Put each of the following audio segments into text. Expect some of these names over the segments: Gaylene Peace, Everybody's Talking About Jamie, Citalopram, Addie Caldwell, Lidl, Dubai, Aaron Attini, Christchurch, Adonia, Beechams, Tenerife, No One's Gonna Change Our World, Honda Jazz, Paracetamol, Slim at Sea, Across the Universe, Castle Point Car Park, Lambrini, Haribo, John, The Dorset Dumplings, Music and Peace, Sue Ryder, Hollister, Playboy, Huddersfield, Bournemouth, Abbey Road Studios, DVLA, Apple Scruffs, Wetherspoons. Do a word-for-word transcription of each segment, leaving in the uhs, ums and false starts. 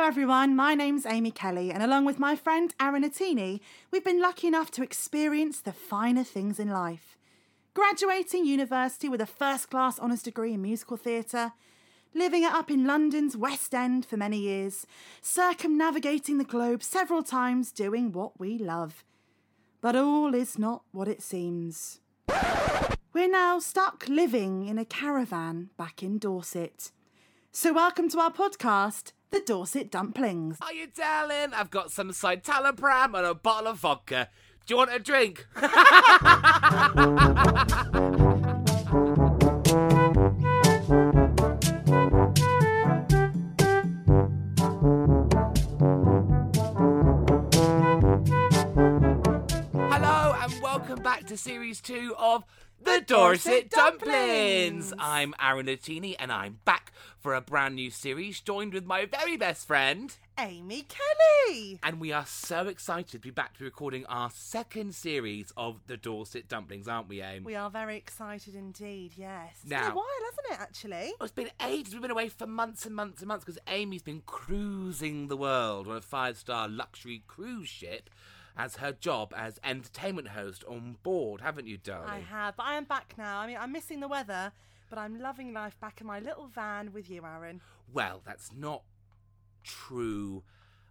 Hello everyone, my name's Amy Kelly and along with my friend Aaron Attini, we've been lucky enough to experience the finer things in life. Graduating university with a first-class honours degree in musical theatre, living it up in London's West End for many years, circumnavigating the globe several times doing what we love. But all is not what it seems. We're now stuck living in a caravan back in Dorset. So welcome to our podcast, The Dorset Dumplings. Are you darling? I've got some citalopram and a bottle of vodka. Do you want a drink? Hello and welcome back to series two of The Dorset Dumplings. I'm Aaron Latini and I'm back for a brand new series joined with my very best friend Amy Kelly. And we are so excited to be back to recording our second series of The Dorset Dumplings, aren't we, Amy? We are very excited indeed, yes. It's now, been a while, hasn't it, actually? Well, it's been ages. We've been away for months and months and months because Amy's been cruising the world on a five-star luxury cruise ship as her job as entertainment host on board, haven't you, darling? I have, but I am back now. I mean, I'm missing the weather, but I'm loving life back in my little van with you, Aaron. Well, that's not true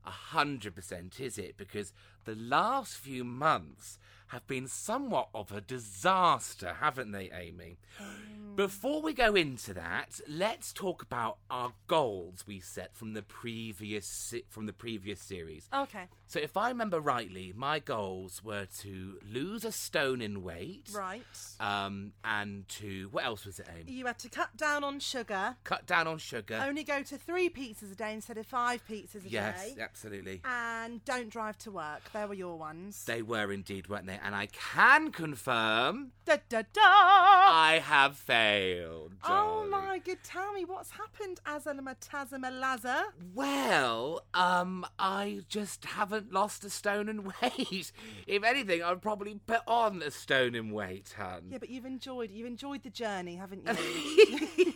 one hundred percent, is it? Because the last few months have been somewhat of a disaster, haven't they, Amy? Mm. Before we go into that, let's talk about our goals we set from the previous from the previous series. Okay. So if I remember rightly, my goals were to lose a stone in weight. Right. Um, and to, what else was it, Amy? You had to cut down on sugar. Cut down on sugar. Only go to three pizzas a day instead of five pizzas a yes, day. Yes, absolutely. And don't drive to work. They were your ones. They were indeed, weren't they? And I can confirm, da, da, da. I have failed. Oh my good, tell me what's happened, Azalamatazamalaza. Well, um, I just haven't lost a stone in weight. If anything, I've probably put on a stone in weight, hun. Yeah, but you've enjoyed you've enjoyed the journey, haven't you?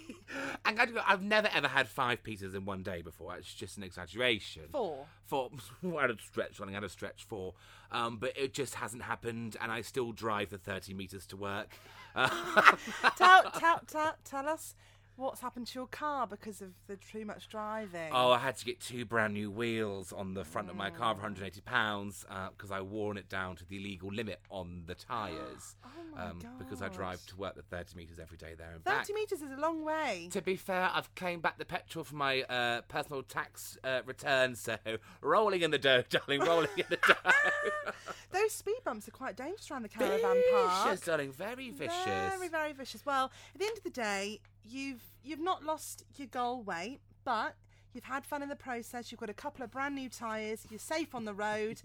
And I've never ever had five pizzas in one day before. It's just an exaggeration. Four. Four. I had a stretch, I had a stretch four. Um, but it just hasn't happened, and I still drive the thirty metres to work. tell, tell, tell, tell us what's happened to your car because of the too much driving. Oh, I had to get two brand new wheels on the front mm. of my car for one hundred eighty pounds because uh, I worn it down to the legal limit on the tyres. Oh, my um, God. Because I drive to work the thirty metres every day there and back. thirty metres is a long way. To be fair, I've claimed back the petrol for my uh, personal tax uh, return, so rolling in the dough, darling, rolling in the dough. Those speed bumps are quite dangerous around the caravan vicious, park. Vicious, darling, very vicious. Very, very vicious. Well, at the end of the day, You've you've not lost your goal weight, but you've had fun in the process. You've got a couple of brand new tyres. You're safe on the road,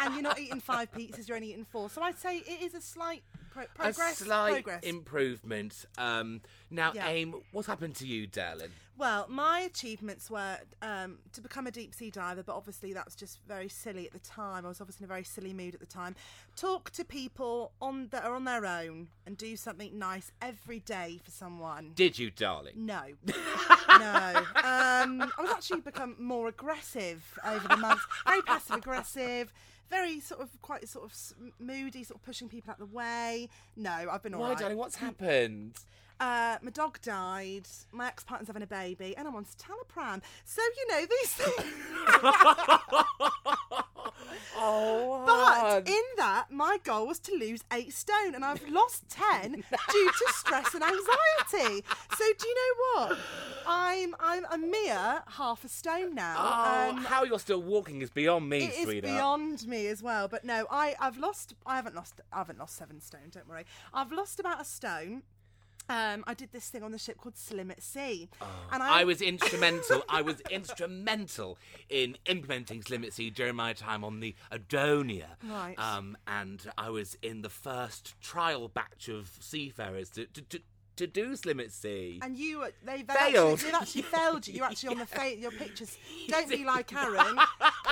and you're not eating five pizzas. You're only eating four. So I'd say it is a slight pro- progress. A slight progress. improvement. Um, now, yeah. Aim, what's happened to you, darling? Well, my achievements were um, to become a deep sea diver, but obviously that's just very silly at the time. I was obviously in a very silly mood at the time. Talk to people on that are on their own and do something nice every day for someone. Did you, darling? No. No. Um, I was actually become more aggressive over the months. Very passive aggressive. Very sort of quite sort of moody, sort of pushing people out the way. No, I've been all right. Why, darling? What's happened? Uh, my dog died. My ex-partner's having a baby, and I'm on citalopram. So you know these things. Oh. But in that, my goal was to lose eight stone, and I've lost ten due to stress and anxiety. So do you know what? I'm I'm a mere half a stone now. Oh, um, how you're still walking is beyond me, sweetheart. It is beyond me as well. But no, I I've lost. I haven't lost. I haven't lost seven stone. Don't worry. I've lost about a stone. Um, I did this thing on the ship called Slim at Sea. Oh, and I... I was instrumental. I was instrumental in implementing Slim at Sea during my time on the Adonia. Right. Um, and I was in the first trial batch of seafarers to... to, to to do Slim at Sea. And you, they, they failed. Actually, they've actually failed you. You're actually yeah. on the fa- your pictures. Don't be like Aaron.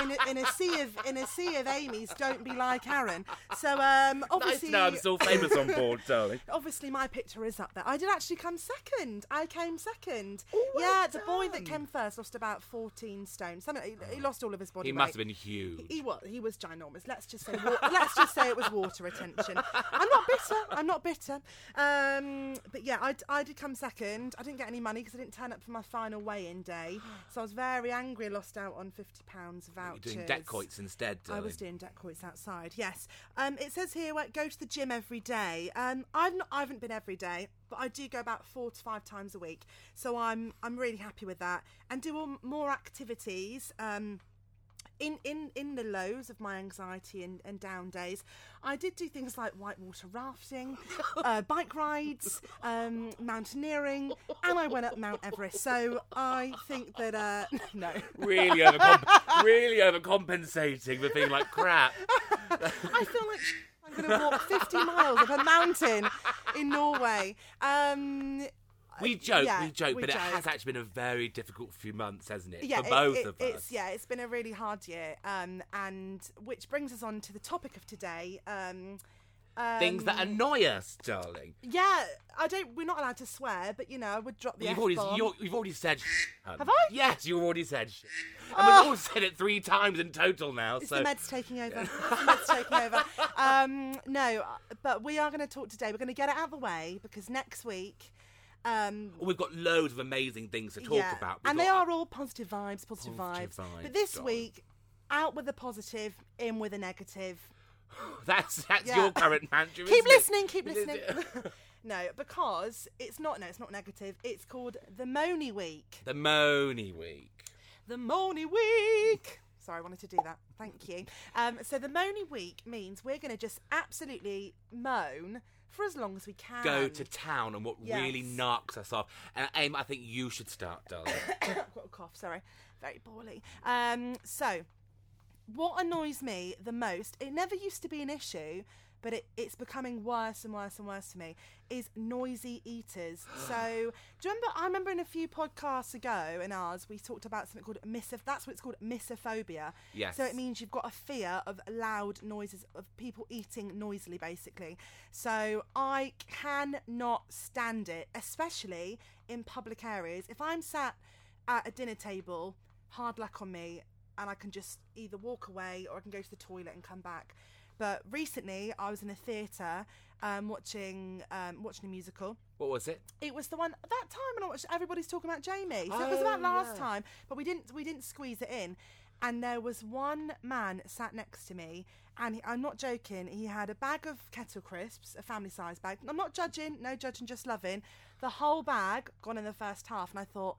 in a, in a sea of in a sea of Amy's, don't be like Aaron. So um, obviously, nice. No, I'm still famous on board, darling. Obviously, my picture is up there. I did actually come second. I came second. Oh, well yeah, done. The boy that came first lost about fourteen stone. Something he, he lost all of his body. He weight. Must have been huge. He, he was he was ginormous. Let's just say let's just say it was water retention. I'm not bitter. I'm not bitter. Um, but yeah, I I did come second. I didn't get any money because I didn't turn up for my final weigh-in day. So I was very angry. I lost out on fifty pounds vouchers. You're doing decoits instead, darling. I was doing decoits outside. Yes. Um, it says here, go to the gym every day. Um, I've not, I haven't been every day, but I do go about four to five times a week. So I'm I'm really happy with that, and do all, more activities. Um, In, in, in the lows of my anxiety and, and down days, I did do things like whitewater rafting, uh, bike rides, um, mountaineering, and I went up Mount Everest. So I think that, uh, no. Really, overcomp- really overcompensating for being like crap. I feel like... I'm going to walk fifty miles up a mountain in Norway. Um, we joke, yeah, we joke, we but joke. It has actually been a very difficult few months, hasn't it? Yeah, for it, both it, of it's, us. Yeah, it's been a really hard year. Um, and which brings us on to the topic of today. Um, um, Things that annoy us, darling. Yeah, I don't. We're not allowed to swear, but, you know, I would drop the F-bomb. You've already, you've already said sh- um, Have I? Yes, you've already said sh- And oh. We've all said it three times in total now. It's so. The meds taking over. It's the meds taking over. Um, no, but we are going to talk today. We're going to get it out of the way because next week... Um, we've got loads of amazing things to talk yeah. about. We've and they are all positive vibes, positive, positive vibes. vibes. But this God. week, out with the positive, in with the negative. that's that's yeah. your current mantra, Keep isn't listening, it? keep listening. No, because it's not, no, it's not negative. It's called the Moany Week. The Moany Week. The Moany Week. Sorry, I wanted to do that. Thank you. Um, so the Moany Week means we're going to just absolutely moan for as long as we can. Go to town on what yes. really knocks us off. And Aim, I think you should start, darling. I've got a cough, sorry. Very poorly. Um, so, what annoys me the most, it never used to be an issue, but it, it's becoming worse and worse and worse for me, is noisy eaters. So, do you remember, I remember in a few podcasts ago, in ours, we talked about something called, misoph- that's what it's called, misophobia. Yes. So it means you've got a fear of loud noises, of people eating noisily, basically. So I cannot stand it, especially in public areas. If I'm sat at a dinner table, hard luck on me, and I can just either walk away or I can go to the toilet and come back. But recently, I was in a theatre um, watching um, watching a musical. What was it? It was the one that time when I watched Everybody's Talking About Jamie. So oh, it was about last yeah. time, but we didn't we didn't squeeze it in. And there was one man sat next to me, and he, I'm not joking. He had a bag of Kettle Crisps, a family-sized bag. I'm not judging, no judging, just loving. The whole bag gone in the first half, and I thought,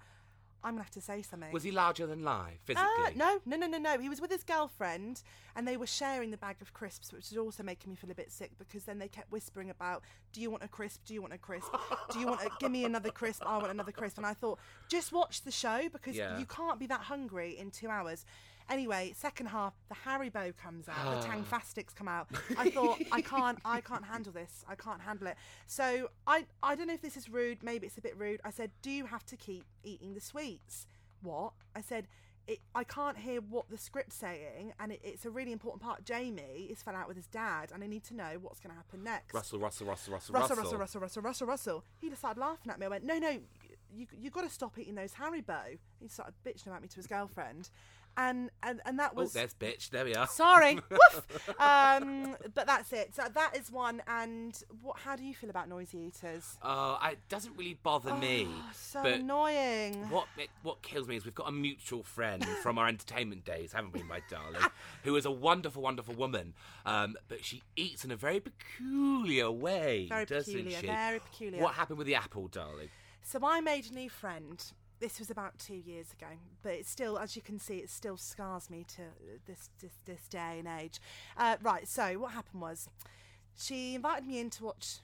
I'm going to have to say something. Was he larger than life, physically? Uh, no, no, no, no, no. He was with his girlfriend and they were sharing the bag of crisps, which was also making me feel a bit sick because then they kept whispering about, do you want a crisp? Do you want a crisp? Do you want a... Give me another crisp. I want another crisp. And I thought, just watch the show because yeah. you can't be that hungry in two hours. Anyway, second half, the Haribo comes out, the Tangfastics come out. I thought, I can't, I can't handle this. I can't handle it. So I, I don't know if this is rude. Maybe it's a bit rude. I said, do you have to keep eating the sweets? What? I said, it, I can't hear what the script's saying. And it, it's a really important part. Jamie is fell out with his dad and I need to know what's going to happen next. Russell, Russell, Russell, Russell, Russell, Russell, Russell, Russell, Russell, Russell. He just started laughing at me. I went, no, no, you, you've got to stop eating those Haribo. He started bitching about me to his girlfriend. And, and and that was... Oh, there's bitch. There we are. Sorry. Woof. Um, but that's it. So that is one. And what? How do you feel about noisy eaters? Oh, uh, it doesn't really bother oh, me. So but annoying. What it, what kills me is we've got a mutual friend from our entertainment days, haven't we, my darling, who is a wonderful, wonderful woman. Um, but she eats in a very peculiar way, very doesn't peculiar, she? Very peculiar. What happened with the apple, darling? So I made a new friend. This was about two years ago, but it's still, as you can see, it still scars me to this this, this day and age. Uh, right, so what happened was she invited me in to watch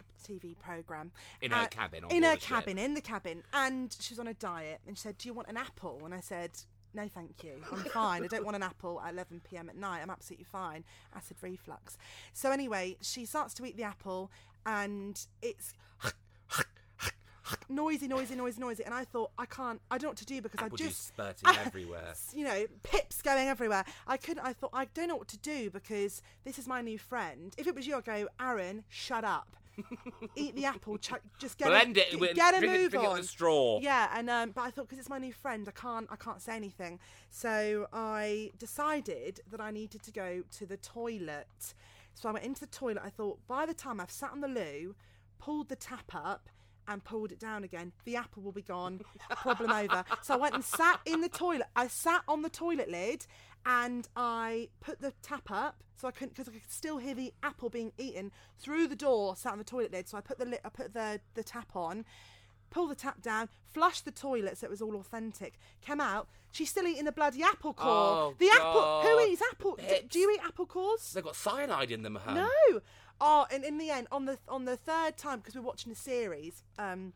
a T V programme. In her uh, cabin. In her cabin, in the cabin. And she was on a diet, and she said, do you want an apple? And I said, no, thank you. I'm fine. I don't want an apple at eleven p.m. at night. I'm absolutely fine. Acid reflux. So anyway, she starts to eat the apple, and it's... noisy, noisy, noisy, noisy. And I thought, I can't, I don't know what to do because Apple I just... spurting I, everywhere. You know, pips going everywhere. I couldn't, I thought, I don't know what to do because this is my new friend. If it was you, I'd go, Aaron, shut up. Eat the apple, ch- just get Blend a, it with, get a drink move it, drink on. It with a straw. Yeah, and um, but I thought because it's my new friend, I can't, I can't say anything. So I decided that I needed to go to the toilet. So I went into the toilet. I thought by the time I've sat on the loo, pulled the tap up, and pulled it down again, the apple will be gone. Problem over. So I went and sat in the toilet. I sat on the toilet lid. And I put the tap up so I couldn't, because I could still hear the apple being eaten through the door, sat on the toilet lid. So I put the lid, I put the, the tap on, pulled the tap down, flushed the toilet so it was all authentic. Came out, she's still eating a bloody apple core. Oh, the God. Apple, who eats apple? Do, do you eat apple cores? They've got cyanide in them, huh? No. Oh, and in the end, on the on the third time, because we're watching a series. Um,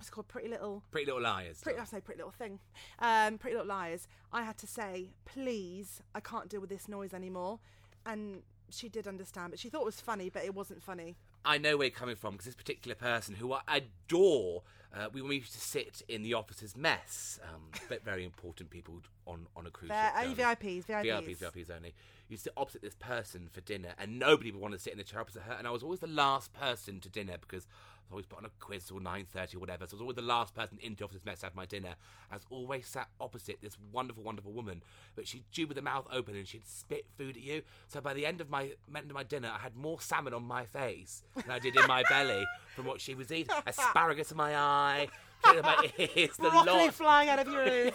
It's called Pretty Little... Pretty Little Liars. Pretty, I say Pretty Little Thing. Um, Pretty Little Liars. I had to say, please, I can't deal with this noise anymore. And she did understand, but she thought it was funny, but it wasn't funny. I know where you're coming from, because this particular person, who I adore, uh, we used to sit in the officer's mess, um, but very important people on, on a cruise ship. Only V I Ps, V I Ps. V I Ps, V I Ps only. You sit opposite this person for dinner, and nobody would want to sit in the chair opposite her, and I was always the last person to dinner, because... I was always put on a quiz till nine thirty or whatever, so I was always the last person into the officer's mess to have my dinner. I was always sat opposite this wonderful, wonderful woman, but she'd chew with her mouth open and she'd spit food at you. So by the end of my end of my dinner, I had more salmon on my face than I did in my belly from what she was eating. Asparagus in my eye, shit in my ears, the broccoli lot. Flying out of your ears.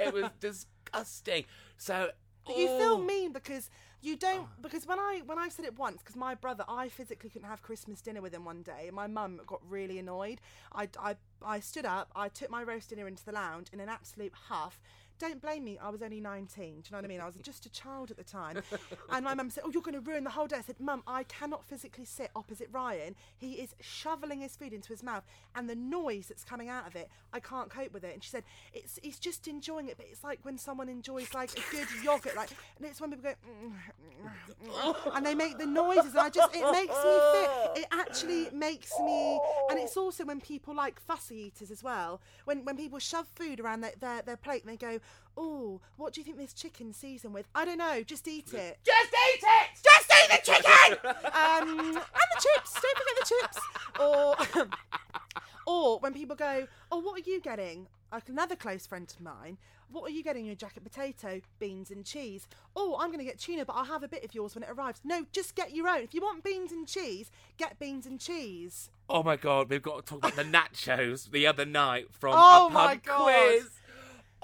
It was disgusting. So... But you feel mean because you don't, because when I when I said it once, because my brother, I physically couldn't have Christmas dinner with him one day, and my mum got really annoyed. I, I, I stood up, I took my roast dinner into the lounge in an absolute huff. Don't blame me, I was only nineteen, do you know what I mean? I was just a child at the time. And my mum said, oh, you're going to ruin the whole day. I said, Mum, I cannot physically sit opposite Ryan. He is shoveling his food into his mouth, and the noise that's coming out of it, I can't cope with it. And she said, it's he's just enjoying it, but it's like when someone enjoys like a good yoghurt, like, and it's when people go, mm, mm, mm, and they make the noises, and I just, it makes me fit. It actually makes me, and it's also when people like fussy eaters as well, when when people shove food around their, their, their plate, and they go, oh, what do you think this chicken seasoned with? I don't know, just eat it. Just eat it! Just eat the chicken! um, and the chips, don't forget the chips. Or, or when people go, oh, what are you getting? Like another close friend of mine, what are you getting in your jacket potato? Beans and cheese. Oh, I'm going to get tuna, but I'll have a bit of yours when it arrives. No, just get your own. If you want beans and cheese, get beans and cheese. Oh, my God, we've got to talk about the nachos the other night from oh a pub my God. quiz.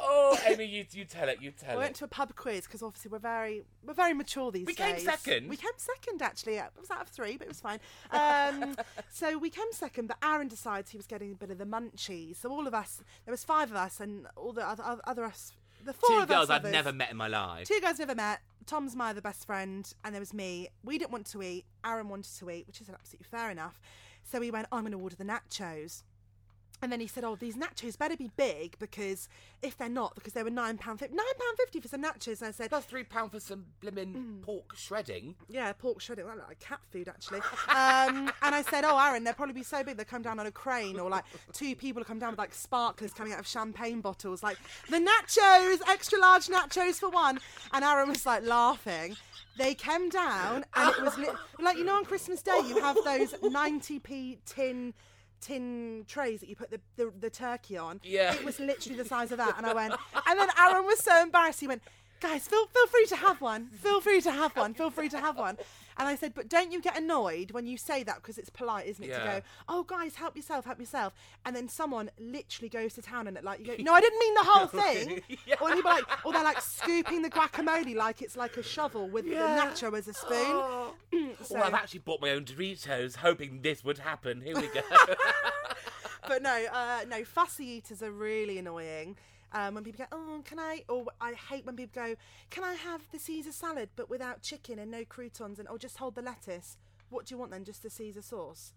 Oh, Amy, you you tell it, you tell we it. We went to a pub quiz because obviously we're very we're very mature these we days. We came second. We came second, actually. It was out of three, but it was fine. Um, so we came second, but Aaron decides he was getting a bit of the munchies. So all of us, there was five of us and all the other, other, other us, the four Two of girls us. Two girls I've never met in my life. Two girls never met. Tom's my other best friend, and there was me. We didn't want to eat. Aaron wanted to eat, which is absolutely fair enough. So we went, oh, I'm going to order the nachos. And then he said, oh, these nachos better be big, because if they're not, because they were nine pounds fifty. nine pounds fifty for some nachos. And I said... That's three pounds for some blimmin' mm. pork shredding. Yeah, pork shredding. That's like cat food, actually. um, and I said, oh, Aaron, they'll probably be so big they'll come down on a crane, or like two people will come down with like sparklers coming out of champagne bottles. Like, the nachos, extra large nachos for one. And Aaron was like laughing. They came down and it was... Li- like, you know, on Christmas Day, you have those ninety p tin... tin trays that you put the, the, the turkey on. Yeah. It was literally the size of that. And I went, and then Aaron was so embarrassed. He went, guys, feel feel free to have one. Feel free to have one. Feel free to have one. And I said, but don't you get annoyed when you say that, because it's polite, isn't it, yeah. to go, oh, guys, help yourself, help yourself. And then someone literally goes to town and it like, you go, no, I didn't mean the whole thing. yeah. Or people like, or they're like scooping the guacamole like it's like a shovel with yeah. the nacho as a spoon. Oh. so, well, I've actually bought my own Doritos hoping this would happen. Here we go. But no, uh, no, fussy eaters are really annoying. Um, when people go, oh, can I? Or I hate when people go, can I have the Caesar salad but without chicken and no croutons, and or just hold the lettuce? What do you want then? Just the Caesar sauce?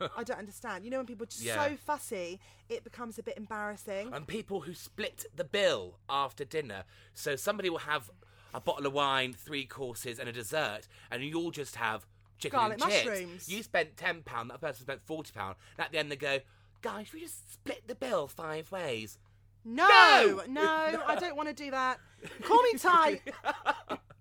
I don't understand. You know, when people are just yeah. so fussy, it becomes a bit embarrassing. And people who split the bill after dinner. So somebody will have a bottle of wine, three courses, and a dessert, and you'll just have chicken Garlic and mushrooms. Chips. You spent ten pounds, that person spent forty pounds, and at the end they go, guys, we just split the bill five ways. No, no, no, I don't want to do that. Call me tight.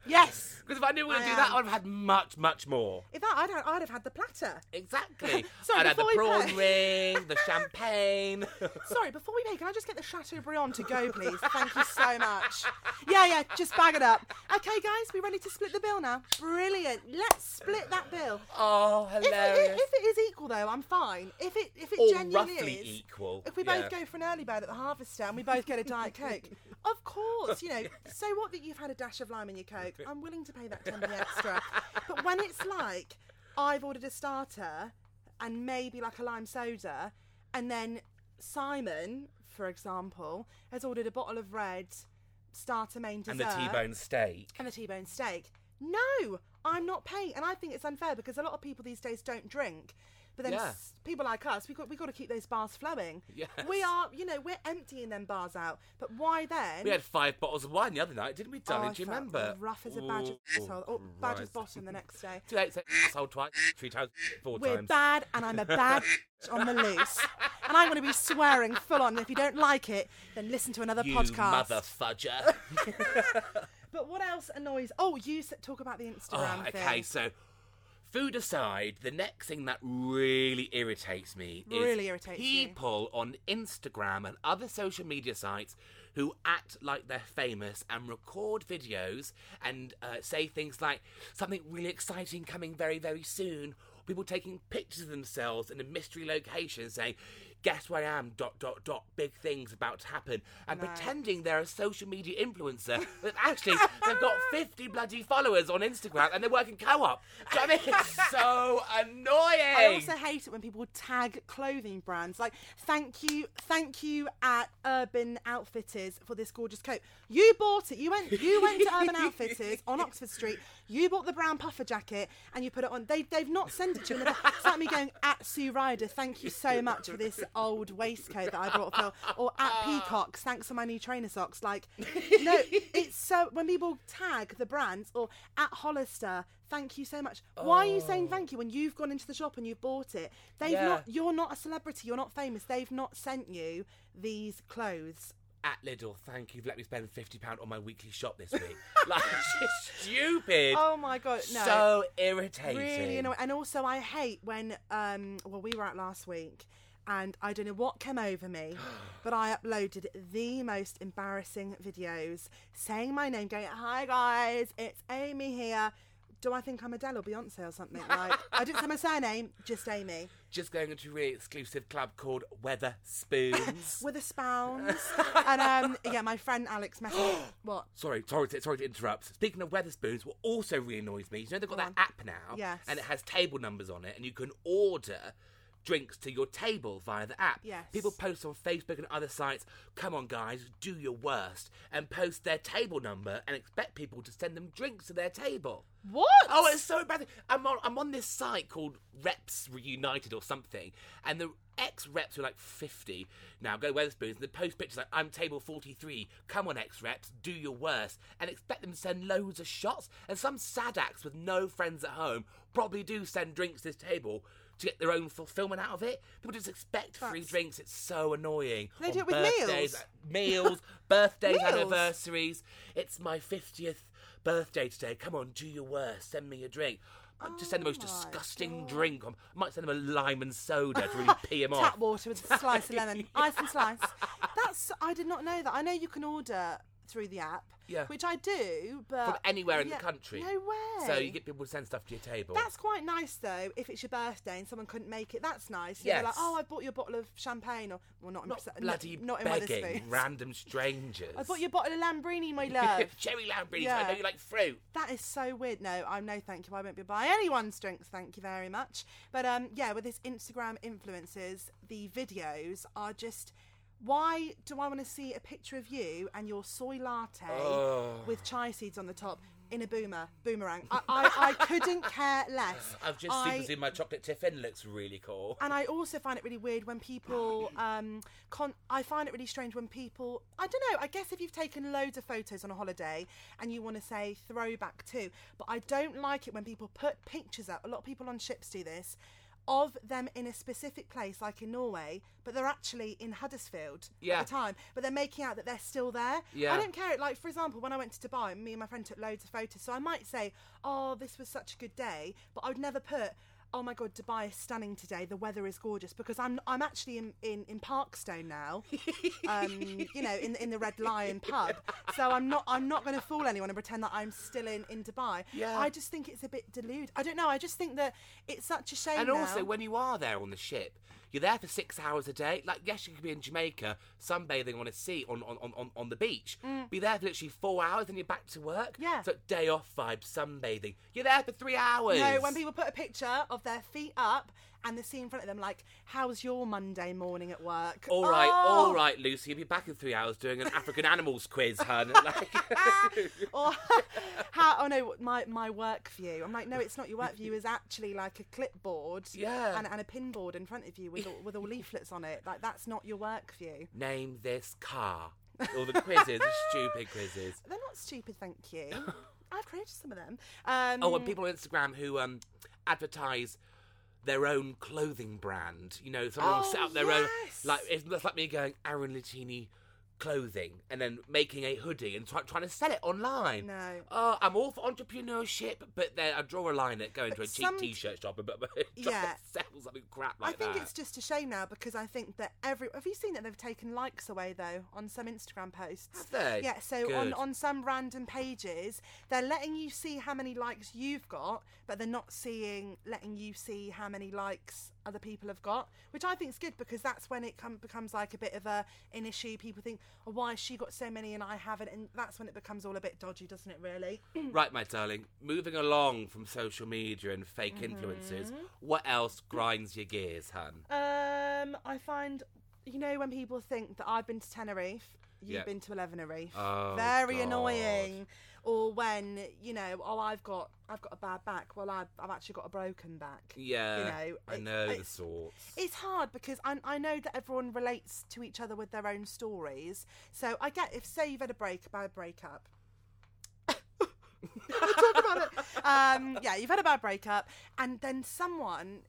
Yes. Because if I knew we were going to do that, I would have had much, much more. If that, I'd have, I'd have had the platter. Exactly. Sorry, I'd had the prawn pay. ring, the champagne. Sorry, before we pay, can I just get the Chateaubriand to go, please? Thank you so much. Yeah, yeah, just bag it up. Okay, guys, we're ready to split the bill now. Brilliant. Let's split that bill. Oh, hilarious. If it, if it is equal, though, I'm fine. If it, if it or genuinely roughly is, equal. If we both yeah. go for an early bird at the Harvester and we both get a Diet Coke, of course, you know, so what that you've had a dash of lime in your Coke. I'm willing to pay that ten p extra. But when it's like, I've ordered a starter and maybe like a lime soda, and then Simon, for example, has ordered a bottle of red, starter, main dessert. And the T-bone steak. And the T-bone steak. No, I'm not paying. And I think it's unfair because a lot of people these days don't drink. But then yeah. s- people like us, we've got, we've got to keep those bars flowing. Yes. We are, you know, we're emptying them bars out. But why then? We had five bottles of wine the other night, didn't we, darling? Oh, do you remember? rough as a badger's asshole. Or badger's bottom the next day. Two eight, six, asshole twice, three times, four we're times. We're bad, and I'm a bad on the loose. And I'm going to be swearing full on. If you don't like it, then listen to another you podcast. You mother fudger. But what else annoys... Oh, you talk about the Instagram oh, thing. Okay, so... Food aside, the next thing that really irritates me is really irritates people you. on Instagram and other social media sites who act like they're famous and record videos and uh, say things like, something really exciting coming very, very soon. People taking pictures of themselves in a mystery location saying, guess where I am, dot, dot, dot, big things about to happen. And no. pretending they're a social media influencer. But actually, they've got fifty bloody followers on Instagram and they're working co-op. Do you know what I mean? It's so annoying. I also hate it when people tag clothing brands. Like, thank you, thank you at Urban Outfitters for this gorgeous coat. You bought it. You went You went to Urban Outfitters on Oxford Street. You bought the brown puffer jacket and you put it on. They, they've not sent it to you. It's like me going, at Sue Ryder, thank you so much for this old waistcoat that I brought for, or at Peacock, thanks for my new trainer socks. Like, no, it's so, when people tag the brands, or at Hollister, thank you so much. Oh. Why are you saying thank you when you've gone into the shop and you've bought it? They've yeah. not, you're not a celebrity, you're not famous, they've not sent you these clothes. At Lidl, thank you for letting me spend fifty pounds on my weekly shop this week. Like, it's just stupid. Oh, my God. No. So irritating. Really annoying. And also, I hate when, um, well, we were out last week, and I don't know what came over me, but I uploaded the most embarrassing videos saying my name, going, hi, guys, it's Amy here. Do I think I'm Adele or Beyonce or something? Like, I didn't say my surname, just Amy. Just going into a really exclusive club called Wetherspoons. Wetherspoons. And, um, yeah, my friend Alex messaged. What? Sorry, sorry to, sorry to interrupt. Speaking of Wetherspoons, what also really annoys me, you know they've got Go that on. app now, yes. and it has table numbers on it, and you can order drinks to your table via the app. Yes. People post on Facebook and other sites, come on guys, do your worst, and post their table number and expect people to send them drinks to their table. What? Oh, it's so bad. I'm on, I'm on this site called Reps Reunited or something, and the ex-reps were like fifty. Now, go to Wetherspoons, and they post pictures like, I'm table forty-three, come on ex-reps, do your worst, and expect them to send loads of shots. And some sadacks with no friends at home probably do send drinks to this table to get their own fulfilment out of it. People just expect That's... free drinks. It's so annoying. They do it with birthdays, meals. Meals, birthdays, meals. Anniversaries. It's my fiftieth birthday today. Come on, do your worst. Send me a drink. I'll oh just send the most disgusting God. drink. I might send them a lime and soda to really pee them off. Tap water with a slice of lemon. Ice and slice. That's. I did not know that. I know you can order through the app, yeah. which I do, but... From anywhere in yeah, the country. No way. So you get people to send stuff to your table. That's quite nice, though, if it's your birthday and someone couldn't make it. That's nice. You yes. know, like, oh, I bought you a bottle of champagne, or... Well, not, not in... bloody not, not begging in random strangers. I bought you a bottle of Lambrini, my love. Cherry Lambrini, yeah. I know you like fruit. That is so weird. No, I'm no thank you. I won't be buying anyone's drinks, thank you very much. But, um, yeah, with this Instagram influencers, the videos are just... Why do I want to see a picture of you and your soy latte oh. with chai seeds on the top in a boomer boomerang? I, I, I couldn't care less. I've just I, seen my chocolate tiffin looks really cool. And I also find it really weird when people... Um, con- I find it really strange when people... I don't know. I guess if you've taken loads of photos on a holiday and you want to say throwback too, but I don't like it when people put pictures up. A lot of people on ships do this. of them in a specific place, like in Norway, but they're actually in Huddersfield yeah. at the time, but they're making out that they're still there. Yeah. I don't care. Like, for example, when I went to Dubai, me and my friend took loads of photos, so I might say, oh, this was such a good day, but I would never put, oh my God, Dubai is stunning today, the weather is gorgeous, because I'm I'm actually in, in, in Parkstone now, um, you know, in in the Red Lion pub. So I'm not I'm not going to fool anyone and pretend that I'm still in, in Dubai. Yeah. I just think it's a bit deluded. I don't know, I just think that it's such a shame And now. Also, when you are there on the ship, you're there for six hours a day. Like, yes, you could be in Jamaica, sunbathing on a sea, on, on, on, on the beach. Mm. Be there for literally four hours, then you're back to work. Yeah. So day off vibe, sunbathing. You're there for three hours. No, when people put a picture of their feet up and the sea in front of them, like, how's your Monday morning at work? All right, oh! all right, Lucy, you'll be back in three hours doing an African animals quiz, hun. Like... or, how, oh, no, my, my work view. I'm like, no, it's not your work view. It's actually like a clipboard yeah. and, and a pin board in front of you with all, with all leaflets on it. Like, that's not your work view. Name this car. All the quizzes, stupid quizzes. They're not stupid, thank you. I've created some of them. Um, oh, and people on Instagram who um, advertise their own clothing brand. You know, someone oh, set up their yes. own... Like, it's like me going, Aaron Latini clothing, and then making a hoodie and try, trying to sell it online. No. Oh, I'm all for entrepreneurship, but then I draw a line at going but to a cheap some... T-shirt shop and but, but, yeah. trying to sell something crap like that. I think that. It's just a shame now, because I think that every... Have you seen that they've taken likes away, though, on some Instagram posts? Have they? Yeah, so on, on some random pages, they're letting you see how many likes you've got, but they're not seeing... letting you see how many likes other people have got, which I think is good, because that's when it com- becomes like a bit of a an issue. People think, oh, why has she got so many and I haven't? And that's when it becomes all a bit dodgy, doesn't it, really? Right, my darling, moving along from social media and fake mm-hmm. influencers, what else grinds your gears, hun? Um, I find, you know, when people think that I've been to Tenerife, you've yep. been to Elevenerife. Oh, very God. Annoying. Or when, you know, oh, I've got I've got a bad back. Well, I've, I've actually got a broken back. Yeah, you know, I it, know the sorts. It's hard because I, I know that everyone relates to each other with their own stories. So I get if, say, you've had a break, bad breakup. Talk about it. Um, yeah, you've had a bad breakup, and then someone...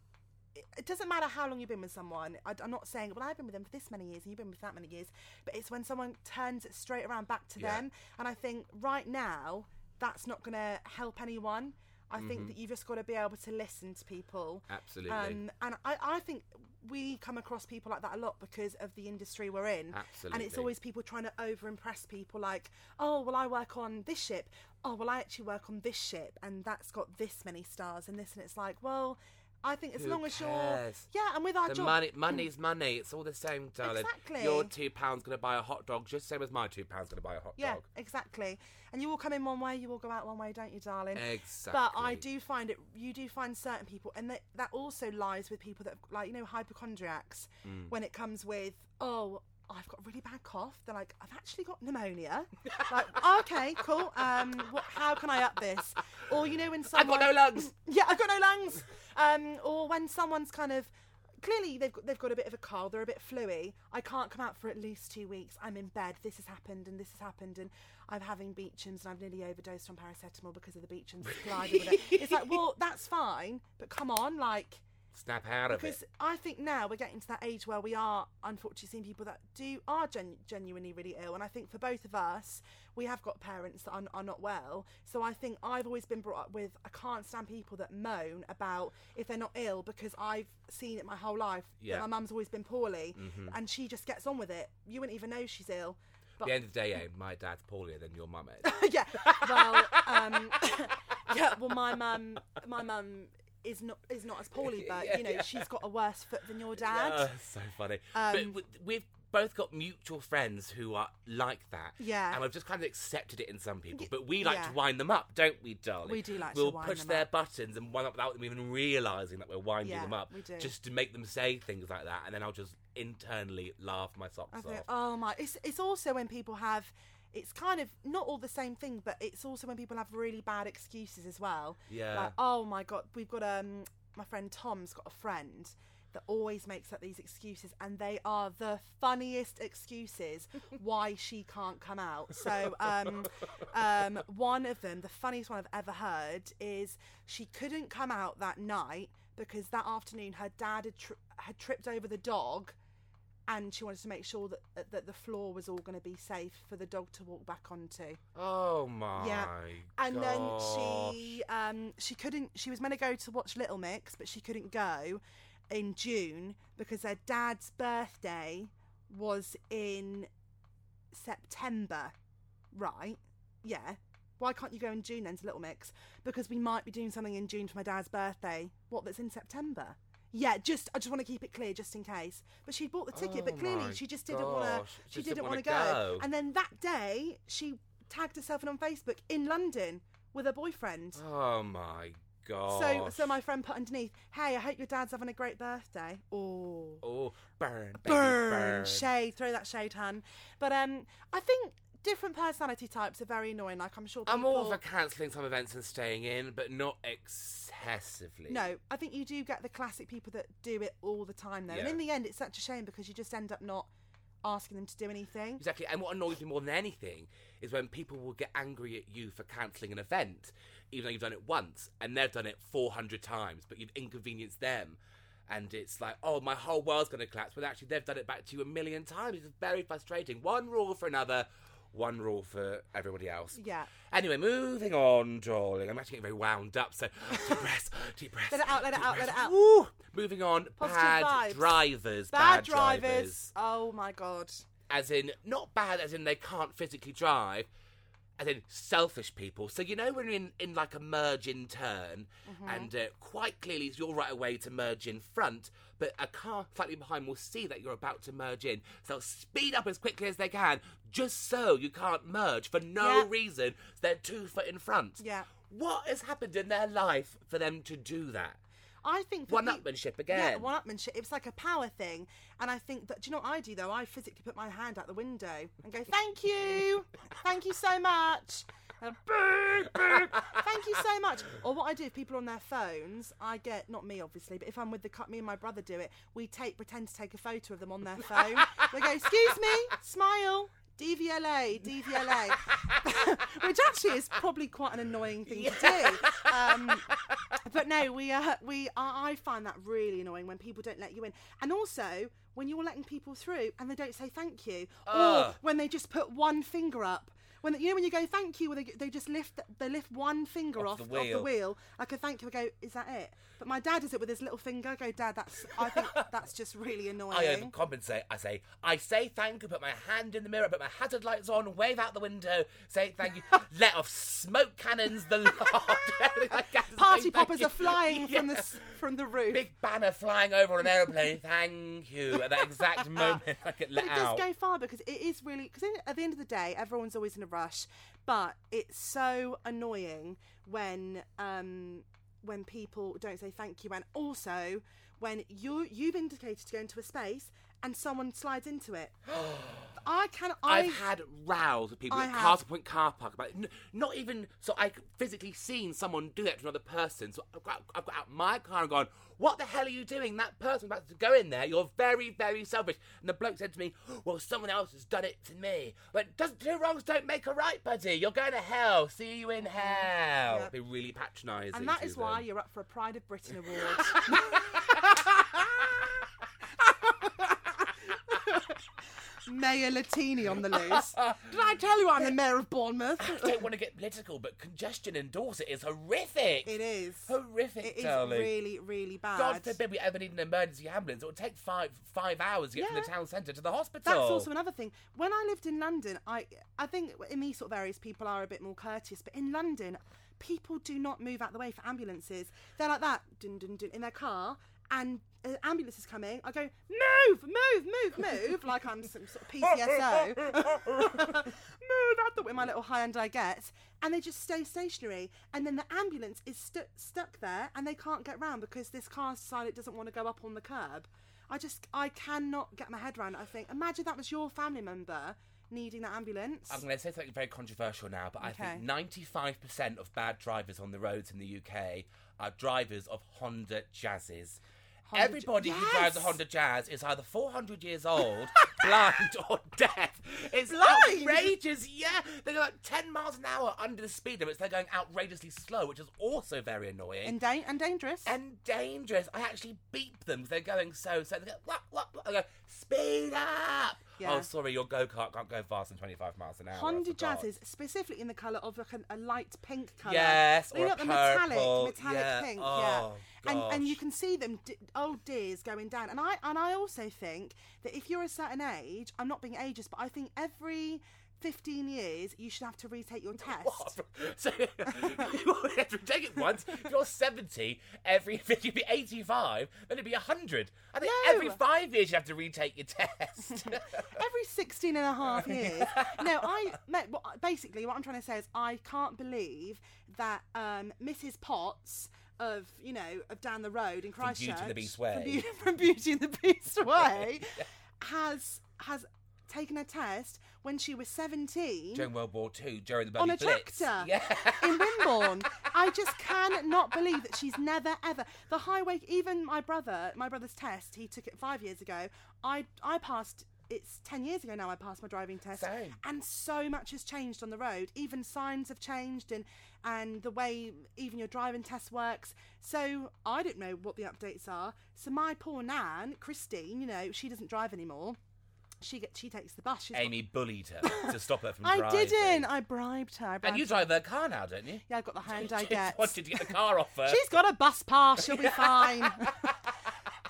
It doesn't matter how long you've been with someone. I'm not saying, well, I've been with them for this many years and you've been with that many years. But it's when someone turns it straight around back to yeah. them. And I think right now, that's not going to help anyone. I mm-hmm. think that you've just got to be able to listen to people. Absolutely. Um, and I, I think we come across people like that a lot because of the industry we're in. Absolutely. And it's always people trying to over-impress people, like, oh, well, I work on this ship. Oh, well, I actually work on this ship. And that's got this many stars and this. And it's like, well... I think as Who long as cares? You're... Yeah, and with our the job... Money, money's money. It's all the same, darling. Exactly. Your two pounds going to buy a hot dog just same as my two pounds going to buy a hot yeah, dog. Yeah, exactly. And you all come in one way, you all go out one way, don't you, darling? Exactly. But I do find it... You do find certain people... And that, that also lies with people that... Like, you know, hypochondriacs. Mm. When it comes with, oh... I've got a really bad cough. They're like, I've actually got pneumonia. Like, okay, cool. Um, what, how can I up this? Or, you know, when someone... I've got no lungs. Yeah, I've got no lungs. Um, or when someone's kind of... Clearly, they've got, they've got a bit of a cold. They're a bit fluey. I can't come out for at least two weeks. I'm in bed. This has happened and this has happened. And I'm having Beechams and I've nearly overdosed on paracetamol because of the Beechams colliding with it. It's like, well, that's fine. But come on, like... Snap out of it. Because I think now we're getting to that age where we are unfortunately seeing people that do are gen- genuinely really ill. And I think for both of us, we have got parents that are, are not well. So I think I've always been brought up with, I can't stand people that moan about if they're not ill, because I've seen it my whole life. Yeah. My mum's always been poorly mm-hmm. and she just gets on with it. You wouldn't even know she's ill. But... At the end of the day, yeah, my dad's poorlier than your mum is. yeah. Well, um, yeah. Well, my mum, my mum... is not is not as poorly, but yeah, you know yeah. she's got a worse foot than your dad. Oh, that's so funny. Um, but we've both got mutual friends who are like that. Yeah. And we've just kind of accepted it in some people. But we like yeah. to wind them up, don't we, darling? We do like we'll to wind them up. We'll push their buttons and wind up without them even realising that we're winding yeah, them up. We do. Just to make them say things like that. And then I'll just internally laugh my socks I think, off. Oh my. It's, it's also when people have... It's kind of not all the same thing, but it's also when people have really bad excuses as well. Yeah. Like, oh my God, we've got um, my friend Tom's got a friend that always makes up these excuses, and they are the funniest excuses why she can't come out. So um, um, one of them, the funniest one I've ever heard, is she couldn't come out that night because that afternoon her dad had, tri- had tripped over the dog, and she wanted to make sure that that the floor was all going to be safe for the dog to walk back onto. Oh my! Yeah, and gosh. Then she um she couldn't. She was meant to go to watch Little Mix, but she couldn't go in June because her dad's birthday was in September, right? Yeah. Why can't you go in June then to Little Mix? Because we might be doing something in June for my dad's birthday. What, that's in September? Yeah, just I just want to keep it clear just in case. But she bought the ticket, oh but clearly she just didn't want to. She, she didn't want to go. go. And then that day she tagged herself on Facebook in London with her boyfriend. Oh my god! So so my friend put underneath, "Hey, I hope your dad's having a great birthday." Oh, oh, burn, baby, burn, burn, shade, throw that shade, hun. But um, I think. Different personality types are very annoying. Like, I'm sure people... I'm all for cancelling some events and staying in, but not excessively. No, I think you do get the classic people that do it all the time, though. Yeah. And in the end, it's such a shame because you just end up not asking them to do anything. Exactly. And what annoys me more than anything is when people will get angry at you for cancelling an event, even though you've done it once, and they've done it four hundred times, but you've inconvenienced them. And it's like, oh, my whole world's going to collapse, when actually they've done it back to you a million times. It's very frustrating. One rule for another... One rule for everybody else. Yeah. Anyway, moving on, darling. I'm actually getting very wound up, so deep breath, deep breath. Let it out, let it out, breath. let it out. Woo! Moving on, Positive bad vibes. drivers. Bad, bad drivers. drivers. Oh, my God. As in, not bad as in they can't physically drive, as in selfish people. So, you know, when you're in, in like a merge in turn, mm-hmm. and uh, quite clearly it's your right of way to merge in front, but a car slightly behind will see that you're about to merge in. So they'll speed up as quickly as they can, just so you can't merge for no yeah. reason. They're two foot in front. Yeah. What has happened in their life for them to do that? I think... One-upmanship again. Yeah, one-upmanship. It's like a power thing. And I think that... Do you know what I do, though? I physically put my hand out the window and go, thank you. Thank you so much. And thank you so much. Or what I do, if people are on their phones, I get... Not me, obviously, but if I'm with the... Me and my brother do it. We take pretend to take a photo of them on their phone. We go, excuse me, smile. D V L A, D V L A, which actually is probably quite an annoying thing yeah. to do. Um, but no, we uh, we are, I find that really annoying when people don't let you in, and also when you're letting people through and they don't say thank you, uh. or when they just put one finger up. When you know when you go thank you, they they just lift they lift one finger off, off, the, off wheel. the wheel. I go thank you. I go, is that it? But my dad does it with his little finger. I go, Dad, that's I think that's just really annoying. I overcompensate. I say I say thank you. Put my hand in the mirror. Put my hazard lights on. Wave out the window. Say thank you. Let off smoke cannons. The lot. Party poppers are flying yeah. from the from the roof. Big banner flying over an aeroplane. Thank you. At that exact moment, I get let but it out. It does go far because it is really because at the end of the day, everyone's always in a rush, but it's so annoying when um when people don't say thank you, and also when you you've indicated to go into a space and someone slides into it. I can I, I've had rows with people I at have. Castle Point Car Park about it. Not even so I've physically seen someone do that to another person. So I've got, I've got out my car and gone, what the hell are you doing? That person about to go in there. You're very, very selfish. And the bloke said to me, well, someone else has done it to me. But doesn't two wrongs don't make a right, buddy. You're going to hell. See you in hell. Yeah. They really patronising. And that is them. why you're up for a Pride of Britain award. Mayor Latini on the loose. Did I tell you I'm the mayor of Bournemouth? I don't want to get political, but congestion in Dorset is horrific. It is. Horrific, It is darling. really, really bad. God forbid we ever need an emergency ambulance. It would take five five hours to get yeah. from the town centre to the hospital. That's also another thing. When I lived in London, I I think in these sort of areas, people are a bit more courteous. But in London, people do not move out of the way for ambulances. They're like that, dun, dun, dun, in their car, and... An ambulance is coming. I go, move, move, move, move, like I'm some sort of P T S O. Move out the way, my little Hyundai gets, and they just stay stationary. And then the ambulance is stu- stuck there, and they can't get round because this car decided it doesn't want to go up on the curb. I just, I cannot get my head around it. I think, imagine that was your family member needing that ambulance. I'm going to say something very controversial now, but okay. I think ninety-five percent of bad drivers on the roads in the U K are drivers of Honda Jazzes. Honda Everybody Jazz. Who drives a Honda Jazz is either four hundred years old, blind, or deaf. It's blind. Outrageous, yeah. They go like ten miles an hour under the speed limit, so they're going outrageously slow, which is also very annoying. And, da- and dangerous. And dangerous. I actually beep them because they're going so, so. They go, what, what, what? I go, speed up. Yeah. Oh, sorry, your go-kart can't go faster than twenty-five miles an hour. Honda Jazzes, specifically in the colour of like a, a light pink colour. Yes, or a purple. Metallic, metallic yeah. pink, oh, yeah. And, and you can see them, d- old dears, going down. And I and I also think that if you're a certain age, I'm not being ageist, but I think every fifteen years, you should have to retake your test. What? So, you have to retake it once. If you're seventy, every fifty, you'd be eighty-five, then it'd be one hundred. I think no. every five years you have to retake your test. Every sixteen and a half years. No, I met, well, basically, what I'm trying to say is I can't believe that um, Missus Potts of, you know, of down the road in Christchurch. From Beauty and the Beast Way. From Beauty, from Beauty and the Beast Way has has... taken a test when she was seventeen. During World War Two, during the bloody on a Blitz. Tractor yeah. in Wimborne. I just cannot believe that she's never, ever... The highway... Even my brother, my brother's test, he took it five years ago. I I passed... It's ten years ago now I passed my driving test. Same. And so much has changed on the road. Even signs have changed and, and the way even your driving test works. So I don't know what the updates are. So my poor nan, Christine, you know, she doesn't drive anymore. She get, she takes the bus. She's Amy got... bullied her to stop her from I driving. I didn't. I bribed her. I bribed and you her. Drive her car now, don't you? Yeah, I've got the hand I get. Wanted to get the car off her. She's got a bus pass. She'll be fine.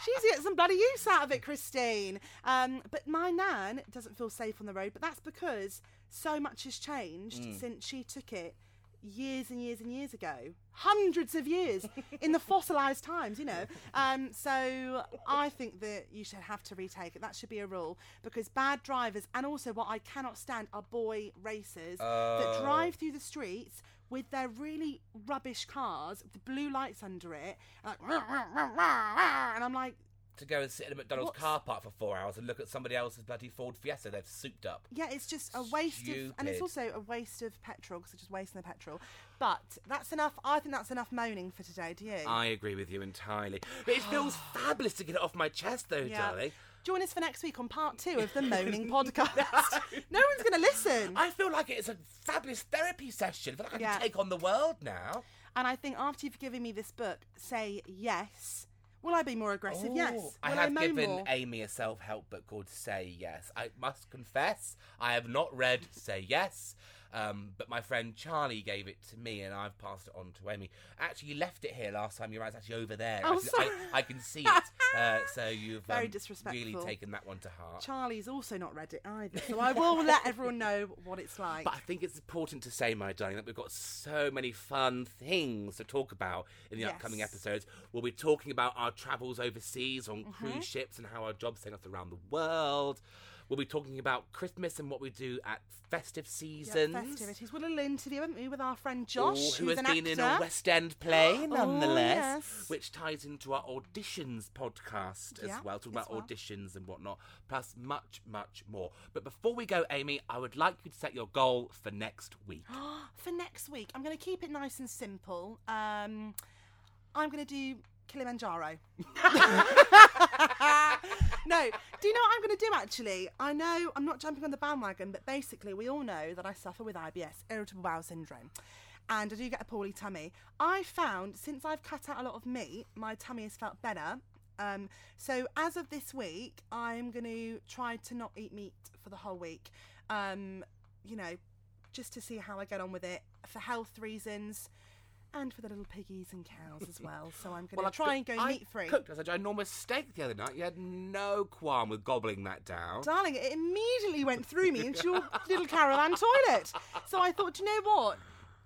She's getting some bloody use out of it, Christine. Um, but my nan doesn't feel safe on the road, but that's because so much has changed mm. since she took it years and years and years ago. Hundreds of years in the fossilised times, you know. Um, so I think that you should have to retake it. That should be a rule because bad drivers and also what I cannot stand are boy racers oh. that drive through the streets with their really rubbish cars, with the blue lights under it, and, like, and I'm like, to go and sit in a McDonald's What's... car park for four hours and look at somebody else's bloody Ford Fiesta they've souped up. Yeah, it's just a waste Stupid. of... And it's also a waste of petrol, because it's just wasting the petrol. But that's enough. I think that's enough moaning for today, do you? I agree with you entirely. But it feels fabulous to get it off my chest, though, yeah. darling. Join us for next week on part two of the Moaning Podcast. No. No one's going to listen. I feel like it's a fabulous therapy session. I feel like I yeah. can take on the world now. And I think after you've given me this book, Say Yes... Will I be more aggressive? Ooh, yes. Will I have I given more? Amy a self-help book called Say Yes. I must confess, I have not read Say Yes, um, but my friend Charlie gave it to me and I've passed it on to Amy. Actually, you left it here last time. Your eyes actually over there. Oh, actually, sorry. I, I can see it. Uh, so you've Very um, disrespectful. really taken that one to heart. Charlie's also not read it either, so I will let everyone know what it's like. But I think it's important to say, my darling, that we've got so many fun things to talk about in the yes. upcoming episodes. We'll be talking about our travels overseas on mm-hmm. cruise ships and how our jobs take us around the world. We'll be talking about Christmas and what we do at festive seasons. Yeah, festivities. We'll have an interview, haven't we, with our friend Josh, oh, who has an been actor. in a West End play, nonetheless, oh, yes. which ties into our auditions podcast yeah, as well, talking about well. auditions and whatnot, plus much, much more. But before we go, Amy, I would like you to set your goal for next week. For next week, I'm going to keep it nice and simple. Um, I'm going to do Kilimanjaro. No, do you know what I'm going to do, actually? I know I'm not jumping on the bandwagon, but basically we all know that I suffer with I B S, irritable bowel syndrome, and I do get a poorly tummy. I found since I've cut out a lot of meat, my tummy has felt better. Um, so as of this week, I'm going to try to not eat meat for the whole week, um, you know, just to see how I get on with it for health reasons. And for the little piggies and cows as well. So I'm going well, to try and go meat-free. I cooked as a ginormous steak the other night. You had no qualm with gobbling that down. Darling, it immediately went through me into your little caravan toilet. So I thought, do you know what?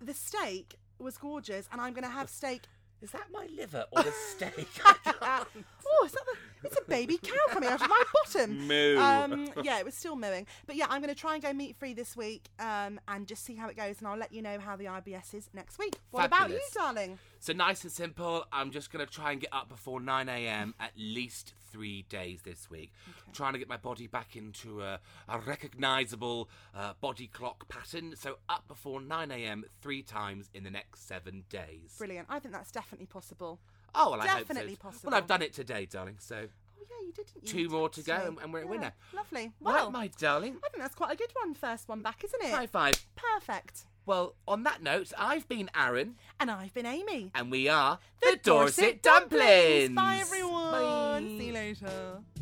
The steak was gorgeous and I'm going to have steak... Is that my liver or the steak? I oh, is that the, it's a baby cow coming out of my bottom. Moo. Um, yeah, it was still mooing. But yeah, I'm going to try and go meat-free this week um, and just see how it goes. And I'll let you know how the I B S is next week. What Fabulous. about you, darling? So nice and simple. I'm just going to try and get up before nine a.m. at least three days this week. Okay. Trying to get my body back into a, a recognisable uh, body clock pattern. So up before nine a.m. three times in the next seven days. Brilliant. I think that's definitely possible. Oh, well, I Definitely hope so. possible. Well, I've done it today, darling, so... Oh, yeah, you did, didn't you? Two you more did, to actually. go, and we're at yeah. winner. Lovely. Well, well, my darling... I think that's quite a good one, first one back, isn't it? High five. Perfect. Well, on that note, I've been Aaron. And I've been Amy. And we are... The, the Dorset, Dorset Dumplings. Dumplings! Bye, everyone. Bye. See you later.